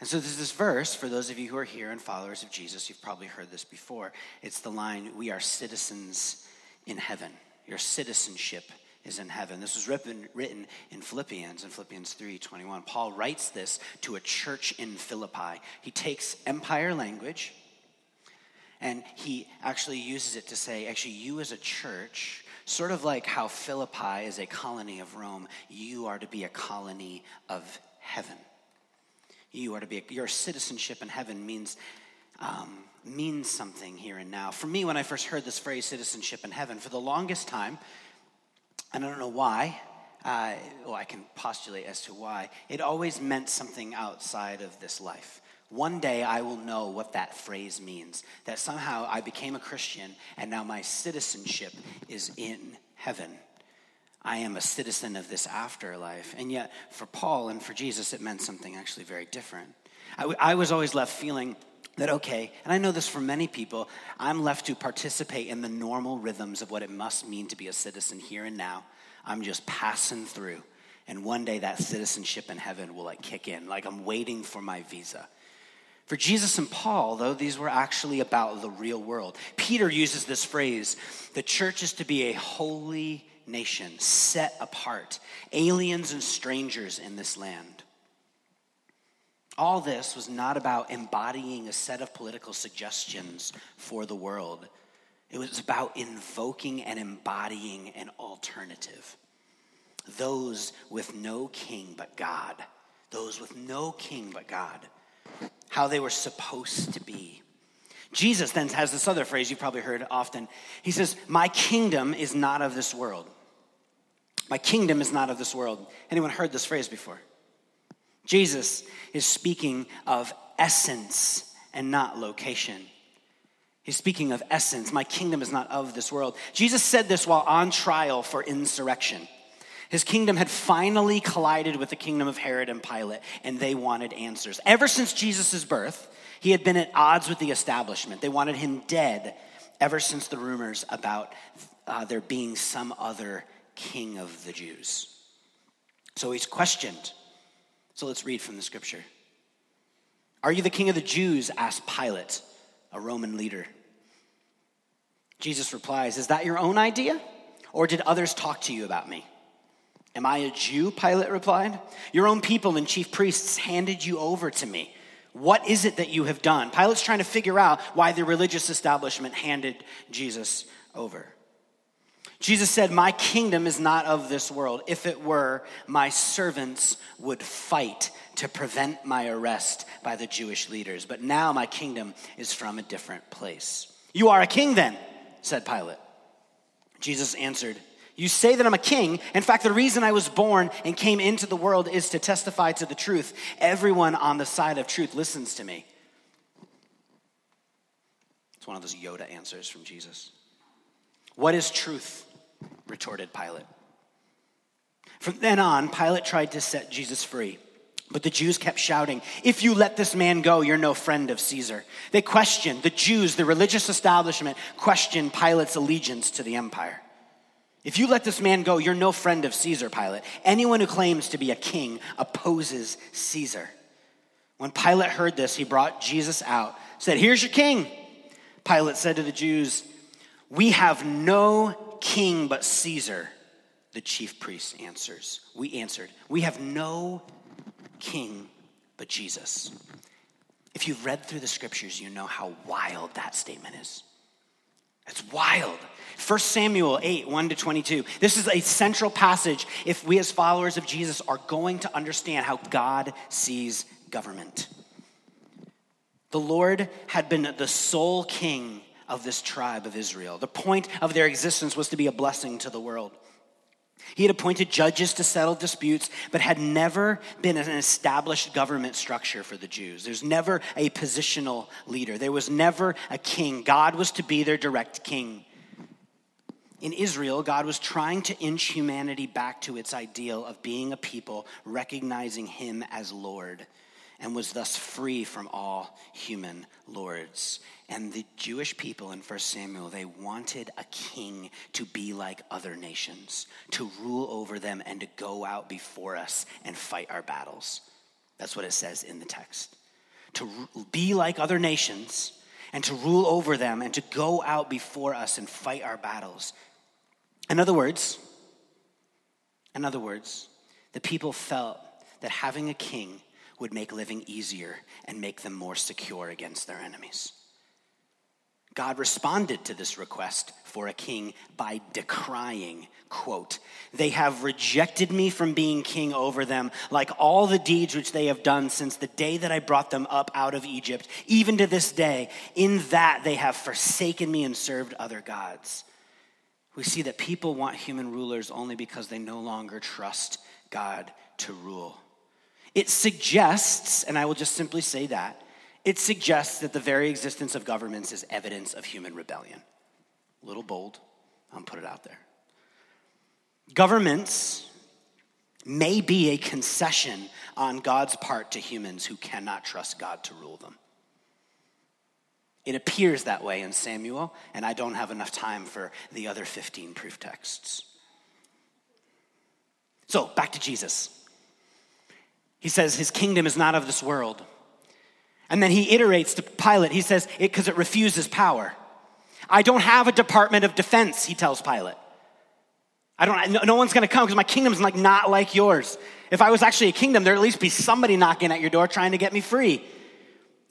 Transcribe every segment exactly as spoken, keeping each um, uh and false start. And so there's this verse, for those of you who are here and followers of Jesus, you've probably heard this before. It's the line, we are citizens in heaven. Your citizenship is in heaven. This was written, written in Philippians, in Philippians three twenty-one. Paul writes this to a church in Philippi. He takes empire language, and he actually uses it to say, actually, you as a church, sort of like how Philippi is a colony of Rome, you are to be a colony of heaven. You are to be, a, your citizenship in heaven means um, means something here and now. For me, when I first heard this phrase, citizenship in heaven, for the longest time, and I don't know why, uh, well, I can postulate as to why, it always meant something outside of this life. One day I will know what that phrase means, that somehow I became a Christian and now my citizenship is in heaven. I am a citizen of this afterlife. And yet, for Paul and for Jesus, it meant something actually very different. I, w- I was always left feeling that, okay, and I know this for many people, I'm left to participate in the normal rhythms of what it must mean to be a citizen here and now. I'm just passing through. And one day that citizenship in heaven will like kick in, like I'm waiting for my visa. For Jesus and Paul, though, these were actually about the real world. Peter uses this phrase, the church is to be a holy nation, set apart, aliens and strangers in this land. All this was not about embodying a set of political suggestions for the world. It was about invoking and embodying an alternative. Those with no king but God. Those with no king but God. How they were supposed to be. Jesus then has this other phrase you've probably heard often. He says, my kingdom is not of this world. My kingdom is not of this world. Anyone heard this phrase before? Jesus is speaking of essence and not location. He's speaking of essence. My kingdom is not of this world. Jesus said this while on trial for insurrection. His kingdom had finally collided with the kingdom of Herod and Pilate, and they wanted answers. Ever since Jesus' birth, he had been at odds with the establishment. They wanted him dead ever since the rumors about uh, there being some other king of the Jews. So he's questioned. So let's read from the scripture. Are you the king of the Jews? Asked Pilate, a Roman leader. Jesus replies, is that your own idea? Or did others talk to you about me? Am I a Jew? Pilate replied. Your own people and chief priests handed you over to me. What is it that you have done? Pilate's trying to figure out why the religious establishment handed Jesus over. Jesus said, my kingdom is not of this world. If it were, my servants would fight to prevent my arrest by the Jewish leaders. But now my kingdom is from a different place. You are a king then, said Pilate. Jesus answered, you say that I'm a king. In fact, the reason I was born and came into the world is to testify to the truth. Everyone on the side of truth listens to me. It's one of those Yoda answers from Jesus. What is truth? Retorted Pilate. From then on, Pilate tried to set Jesus free. But the Jews kept shouting, if you let this man go, you're no friend of Caesar. They questioned, the Jews, the religious establishment, questioned Pilate's allegiance to the empire. If you let this man go, you're no friend of Caesar, Pilate. Anyone who claims to be a king opposes Caesar. When Pilate heard this, he brought Jesus out, said, here's your king. Pilate said to the Jews, we have no king but Caesar, the chief priest answers. We answered, we have no king but Jesus. If you've read through the scriptures, you know how wild that statement is. It's wild. First Samuel eight, one to twenty-two. This is a central passage if we as followers of Jesus are going to understand how God sees government. The Lord had been the sole king of this tribe of Israel. The point of their existence was to be a blessing to the world. He had appointed judges to settle disputes, but had never been an established government structure for the Jews. There's never a positional leader. There was never a king. God was to be their direct king. In Israel, God was trying to inch humanity back to its ideal of being a people, recognizing him as Lord, and was thus free from all human lords. And the Jewish people in First Samuel, they wanted a king to be like other nations, to rule over them and to go out before us and fight our battles. That's what it says in the text. to be like other nations and to rule over them and to go out before us and fight our battles. In other words, in other words, the people felt that having a king would make living easier and make them more secure against their enemies. God responded to this request for a king by decrying, quote, "They have rejected me from being king over them, like all the deeds which they have done since the day that I brought them up out of Egypt, even to this day, in that they have forsaken me and served other gods." We see that people want human rulers only because they no longer trust God to rule. It suggests, and I will just simply say that, it suggests that the very existence of governments is evidence of human rebellion. A little bold, I'll put it out there. Governments may be a concession on God's part to humans who cannot trust God to rule them. It appears that way in Samuel, and I don't have enough time for the other fifteen proof texts. So, back to Jesus. He says his kingdom is not of this world. And then he iterates to Pilate. He says it because it refuses power. I don't have a Department of Defense, he tells Pilate. I don't. No, no one's going to come because my kingdom's like not like yours. If I was actually a kingdom, there'd at least be somebody knocking at your door trying to get me free.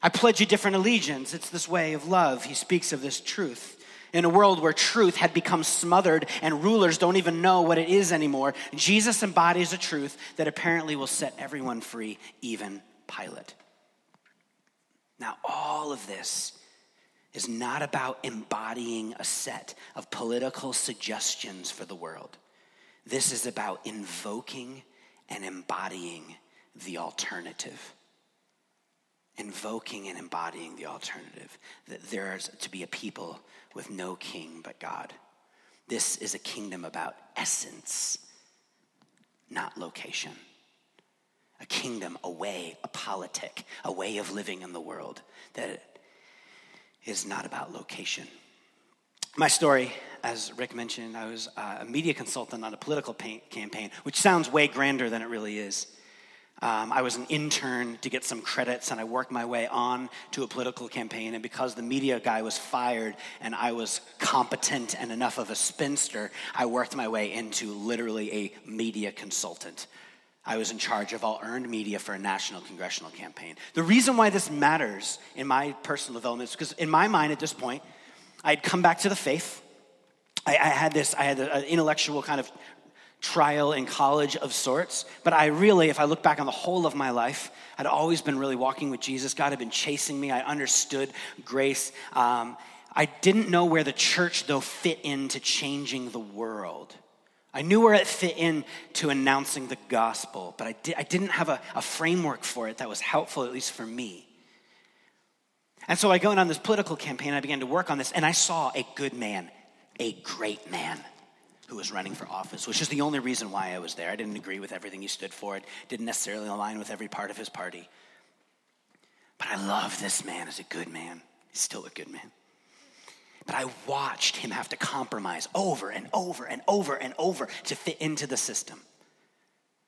I pledge you different allegiance. It's this way of love. He speaks of this truth. In a world where truth had become smothered and rulers don't even know what it is anymore, Jesus embodies a truth that apparently will set everyone free, even Pilate. Now, all of this is not about embodying a set of political suggestions for the world. This is about invoking and embodying the alternative. Invoking and embodying the alternative. That there is to be a people with no king but God. This is a kingdom about essence, not location. A kingdom, a way, a politic, a way of living in the world that is not about location. My story, as Rick mentioned, I was a media consultant on a political campaign, which sounds way grander than it really is. Um, I was an intern to get some credits, and I worked my way on to a political campaign, and because the media guy was fired and I was competent and enough of a spinster, I worked my way into literally a media consultant. I was in charge of all earned media for a national congressional campaign. The reason why this matters in my personal development is because in my mind at this point, I had come back to the faith. I, I had this, I had an intellectual kind of trial in college of sorts, but I really, if I look back on the whole of my life, I'd always been really walking with Jesus. God had been chasing me. I understood grace. Um, I didn't know where the church, though, fit into changing the world. I knew where it fit in to announcing the gospel, but I, di- I didn't have a, a framework for it that was helpful, at least for me. And so I go on this political campaign, I began to work on this, and I saw a good man, a great man who was running for office, which is the only reason why I was there. I didn't agree with everything he stood for. It didn't necessarily align with every part of his party. But I love this man as a good man. He's still a good man. But I watched him have to compromise over and over and over and over to fit into the system,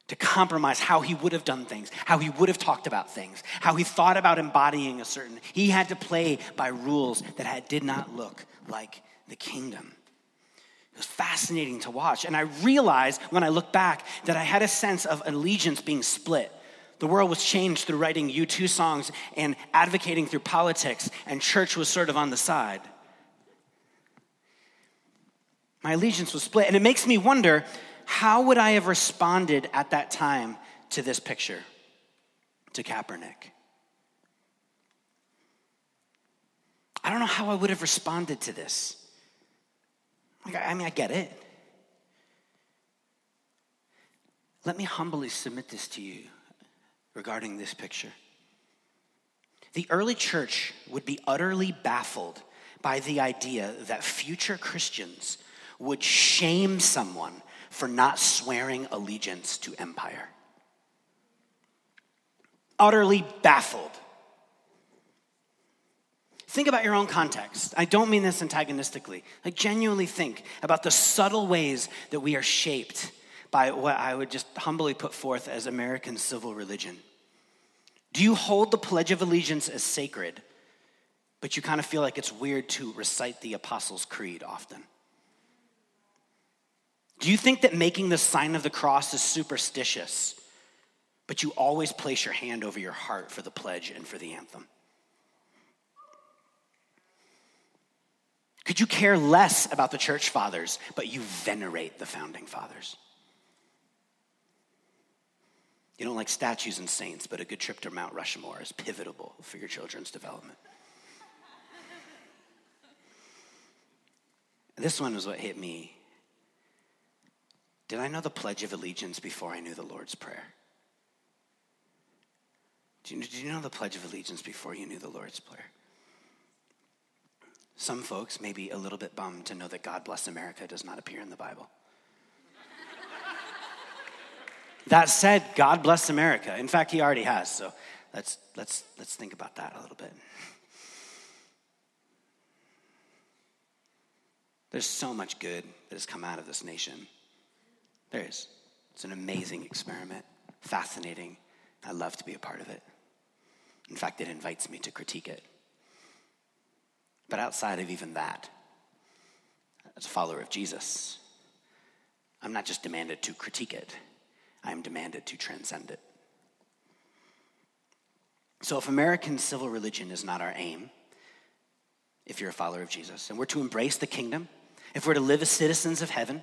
to compromise how he would have done things, how he would have talked about things, how he thought about embodying a certain. He had to play by rules that had, did not look like the kingdom. It was fascinating to watch. And I realized when I look back that I had a sense of allegiance being split. The world was changed through writing U two songs and advocating through politics, and church was sort of on the side. My allegiance was split, and it makes me wonder, how would I have responded at that time to this picture, to Kaepernick? I don't know how I would have responded to this. Like, I mean, I get it. Let me humbly submit this to you regarding this picture. The early church would be utterly baffled by the idea that future Christians would shame someone for not swearing allegiance to empire. Utterly baffled. Think about your own context. I don't mean this antagonistically. Like, genuinely think about the subtle ways that we are shaped by what I would just humbly put forth as American civil religion. Do you hold the Pledge of Allegiance as sacred, but you kind of feel like it's weird to recite the Apostles' Creed often? Do you think that making the sign of the cross is superstitious, but you always place your hand over your heart for the pledge and for the anthem? Could you care less about the church fathers, but you venerate the founding fathers? You don't like statues and saints, but a good trip to Mount Rushmore is pivotal for your children's development. This one was what hit me. Did I know the Pledge of Allegiance before I knew the Lord's Prayer? Did you, did you know the Pledge of Allegiance before you knew the Lord's Prayer? Some folks may be a little bit bummed to know that God Bless America does not appear in the Bible. That said, God bless America. In fact, he already has, so let's let's let's think about that a little bit. There's so much good that has come out of this nation. There is. It's an amazing experiment, fascinating. I love to be a part of it. In fact, it invites me to critique it. But outside of even that, as a follower of Jesus, I'm not just demanded to critique it. I am demanded to transcend it. So if American civil religion is not our aim, if you're a follower of Jesus, and we're to embrace the kingdom, if we're to live as citizens of heaven,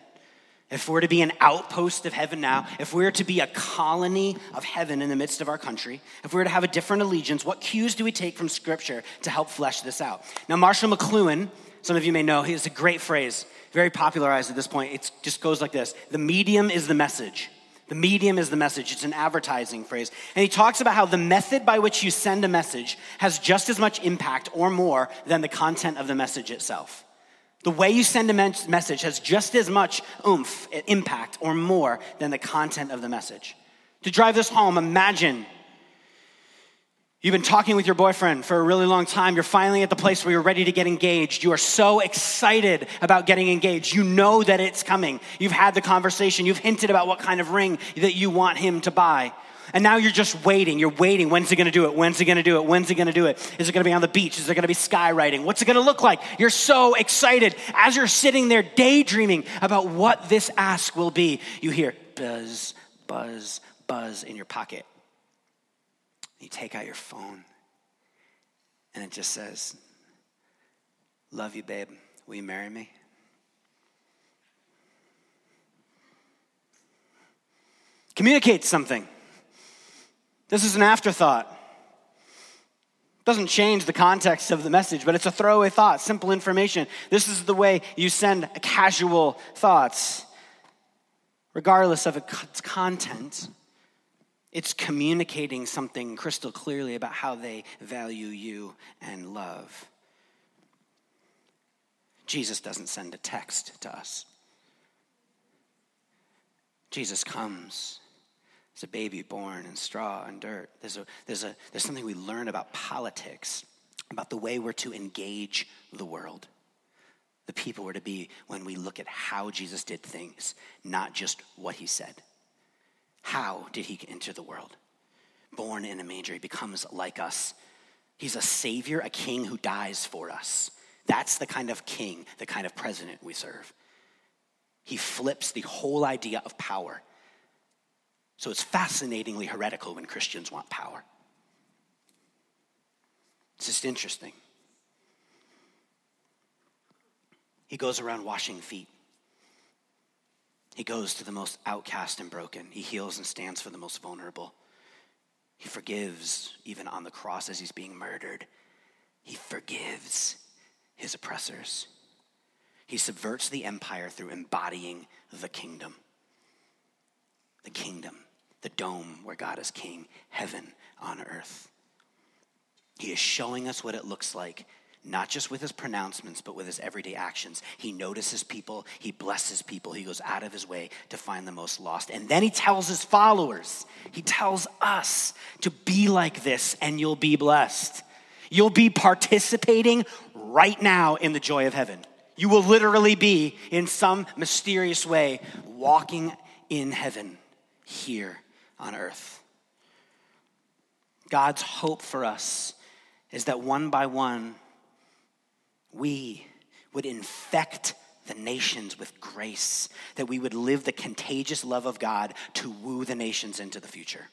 if we're to be an outpost of heaven now, if we're to be a colony of heaven in the midst of our country, if we're to have a different allegiance, what cues do we take from Scripture to help flesh this out? Now, Marshall McLuhan, some of you may know, he has a great phrase, very popularized at this point. It just goes like this: the medium is the message. The medium is the message. It's an advertising phrase. And he talks about how the method by which you send a message has just as much impact or more than the content of the message itself. The way you send a message has just as much oomph, impact, or more than the content of the message. To drive this home, imagine you've been talking with your boyfriend for a really long time. You're finally at the place where you're ready to get engaged. You are so excited about getting engaged. You know that it's coming. You've had the conversation. You've hinted about what kind of ring that you want him to buy. And now you're just waiting. You're waiting. When's he going to do it? When's he going to do it? When's he going to do it? Is it going to be on the beach? Is it going to be skywriting? What's it going to look like? You're so excited. As you're sitting there daydreaming about what this ask will be, you hear buzz, buzz, buzz in your pocket. You take out your phone, and it just says, "Love you, babe. Will you marry me?" Communicate something. This is an afterthought. Doesn't change the context of the message, but it's a throwaway thought, simple information. This is the way you send casual thoughts, regardless of its content. It's communicating something crystal clearly about how they value you and love. Jesus doesn't send a text to us. Jesus comes as a baby born in straw and dirt. There's a, there's a, there's something we learn about politics, about the way we're to engage the world, the people we're to be when we look at how Jesus did things, not just what he said. How did he enter the world? Born in a manger, he becomes like us. He's a savior, a king who dies for us. That's the kind of king, the kind of president we serve. He flips the whole idea of power. So it's fascinatingly heretical when Christians want power. It's just interesting. He goes around washing feet. He goes to the most outcast and broken. He heals and stands for the most vulnerable. He forgives even on the cross as he's being murdered. He forgives his oppressors. He subverts the empire through embodying the kingdom. The kingdom, the dome where God is king, heaven on earth. He is showing us what it looks like, not just with his pronouncements, but with his everyday actions. He notices people. He blesses people. He goes out of his way to find the most lost. And then he tells his followers, he tells us to be like this and you'll be blessed. You'll be participating right now in the joy of heaven. You will literally be, in some mysterious way, walking in heaven here on earth. God's hope for us is that one by one, we would infect the nations with grace, that we would live the contagious love of God to woo the nations into the future.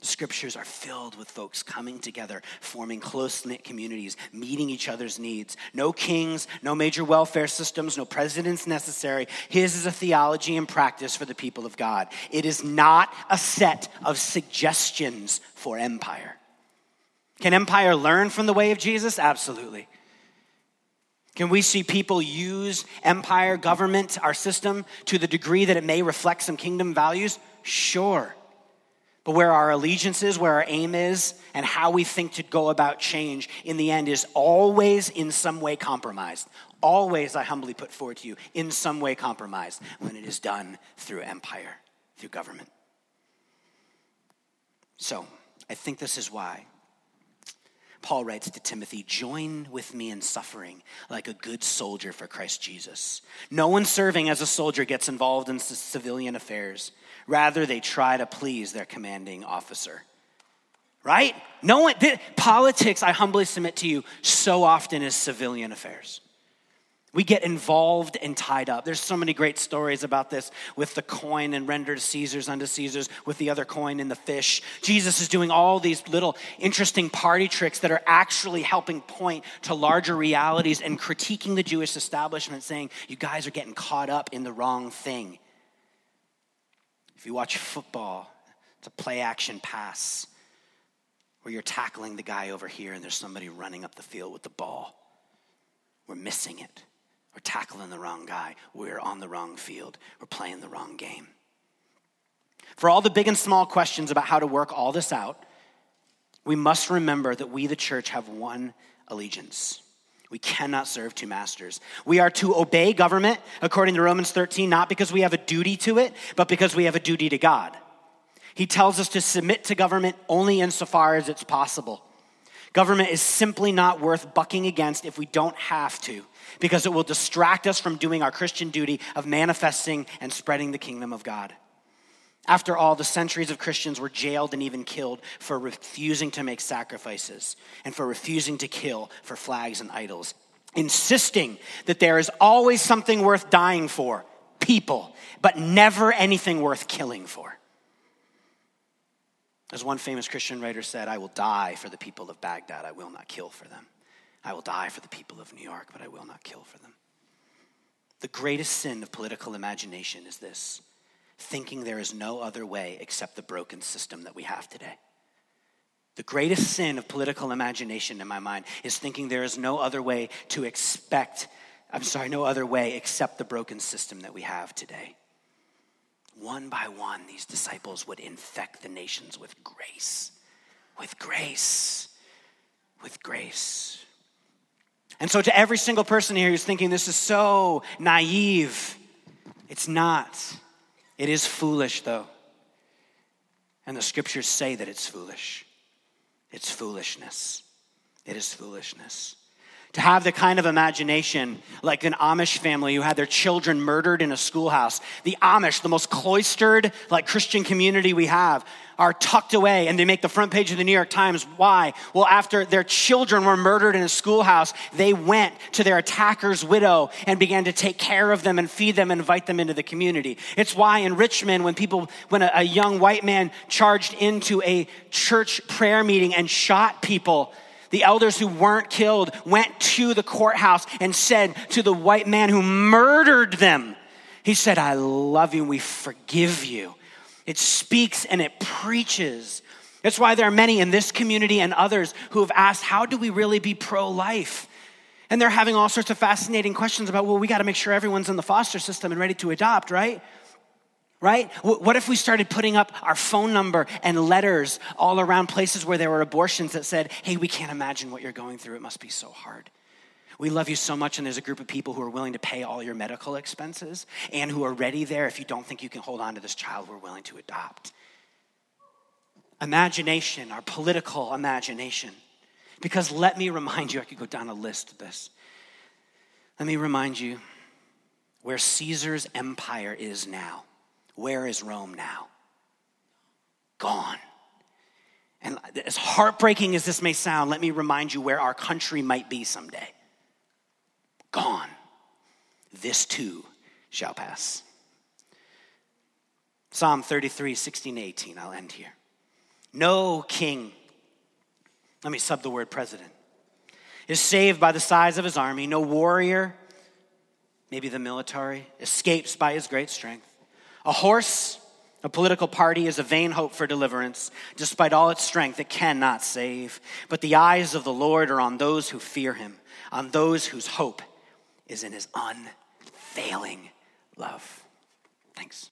The scriptures are filled with folks coming together, forming close-knit communities, meeting each other's needs. No kings, no major welfare systems, no presidents necessary. His is a theology and practice for the people of God. It is not a set of suggestions for empire. Can empire learn from the way of Jesus? Absolutely. Can we see people use empire, government, our system to the degree that it may reflect some kingdom values? Sure. But where our allegiance is, where our aim is, and how we think to go about change in the end is always in some way compromised. Always, I humbly put forward to you, in some way compromised when it is done through empire, through government. So I think this is why Paul writes to Timothy, join with me in suffering like a good soldier for Christ Jesus. No one serving as a soldier gets involved in civilian affairs. Rather, they try to please their commanding officer. Right? No one, th- politics, I humbly submit to you, so often is civilian affairs. We get involved and tied up. There's so many great stories about this with the coin and rendered Caesar's unto Caesar's, with the other coin and the fish. Jesus is doing all these little interesting party tricks that are actually helping point to larger realities and critiquing the Jewish establishment, saying, you guys are getting caught up in the wrong thing. If you watch football, it's a play action pass where you're tackling the guy over here and there's somebody running up the field with the ball. We're missing it. We're tackling the wrong guy. We're on the wrong field. We're playing the wrong game. For all the big and small questions about how to work all this out, we must remember that we, the church, have one allegiance. We cannot serve two masters. We are to obey government, according to Romans thirteen, not because we have a duty to it, but because we have a duty to God. He tells us to submit to government only insofar as it's possible. Government is simply not worth bucking against if we don't have to, because it will distract us from doing our Christian duty of manifesting and spreading the kingdom of God. After all, the centuries of Christians were jailed and even killed for refusing to make sacrifices and for refusing to kill for flags and idols, insisting that there is always something worth dying for, people, but never anything worth killing for. As one famous Christian writer said, I will die for the people of Baghdad, I will not kill for them. I will die for the people of New York, but I will not kill for them. The greatest sin of political imagination is this, thinking there is no other way except the broken system that we have today. The greatest sin of political imagination in my mind is thinking there is no other way to expect, I'm sorry, no other way except the broken system that we have today. One by one, these disciples would infect the nations with grace, with grace, with grace. And so to every single person here who's thinking this is so naive, it's not. It is foolish though. And the scriptures say that it's foolish. It's foolishness. It is foolishness. To have the kind of imagination like an Amish family who had their children murdered in a schoolhouse. The Amish, the most cloistered like Christian community we have, are tucked away and they make the front page of the New York Times. Why? Well, after their children were murdered in a schoolhouse, they went to their attacker's widow and began to take care of them and feed them and invite them into the community. It's why in Richmond, when people, when a, a young white man charged into a church prayer meeting and shot people, the elders who weren't killed went to the courthouse and said to the white man who murdered them, he said, I love you, we forgive you. It speaks and it preaches. That's why there are many in this community and others who have asked, how do we really be pro-life? And they're having all sorts of fascinating questions about, well, we gotta make sure everyone's in the foster system and ready to adopt, right? Right? What if we started putting up our phone number and letters all around places where there were abortions that said, hey, we can't imagine what you're going through. It must be so hard. We love you so much, and there's a group of people who are willing to pay all your medical expenses and who are ready there. If you don't think you can hold on to this child, we're willing to adopt. Imagination, our political imagination. Because let me remind you, I could go down a list of this. Let me remind you where Caesar's empire is now. Where is Rome now? Gone. And as heartbreaking as this may sound, let me remind you where our country might be someday. Gone. This too shall pass. Psalm thirty-three, sixteen, eighteen. I'll end here. No king, let me sub the word president, is saved by the size of his army. No warrior, maybe the military, escapes by his great strength. A horse, a political party, is a vain hope for deliverance. Despite all its strength, it cannot save. But the eyes of the Lord are on those who fear him, on those whose hope is in his unfailing love. Thanks.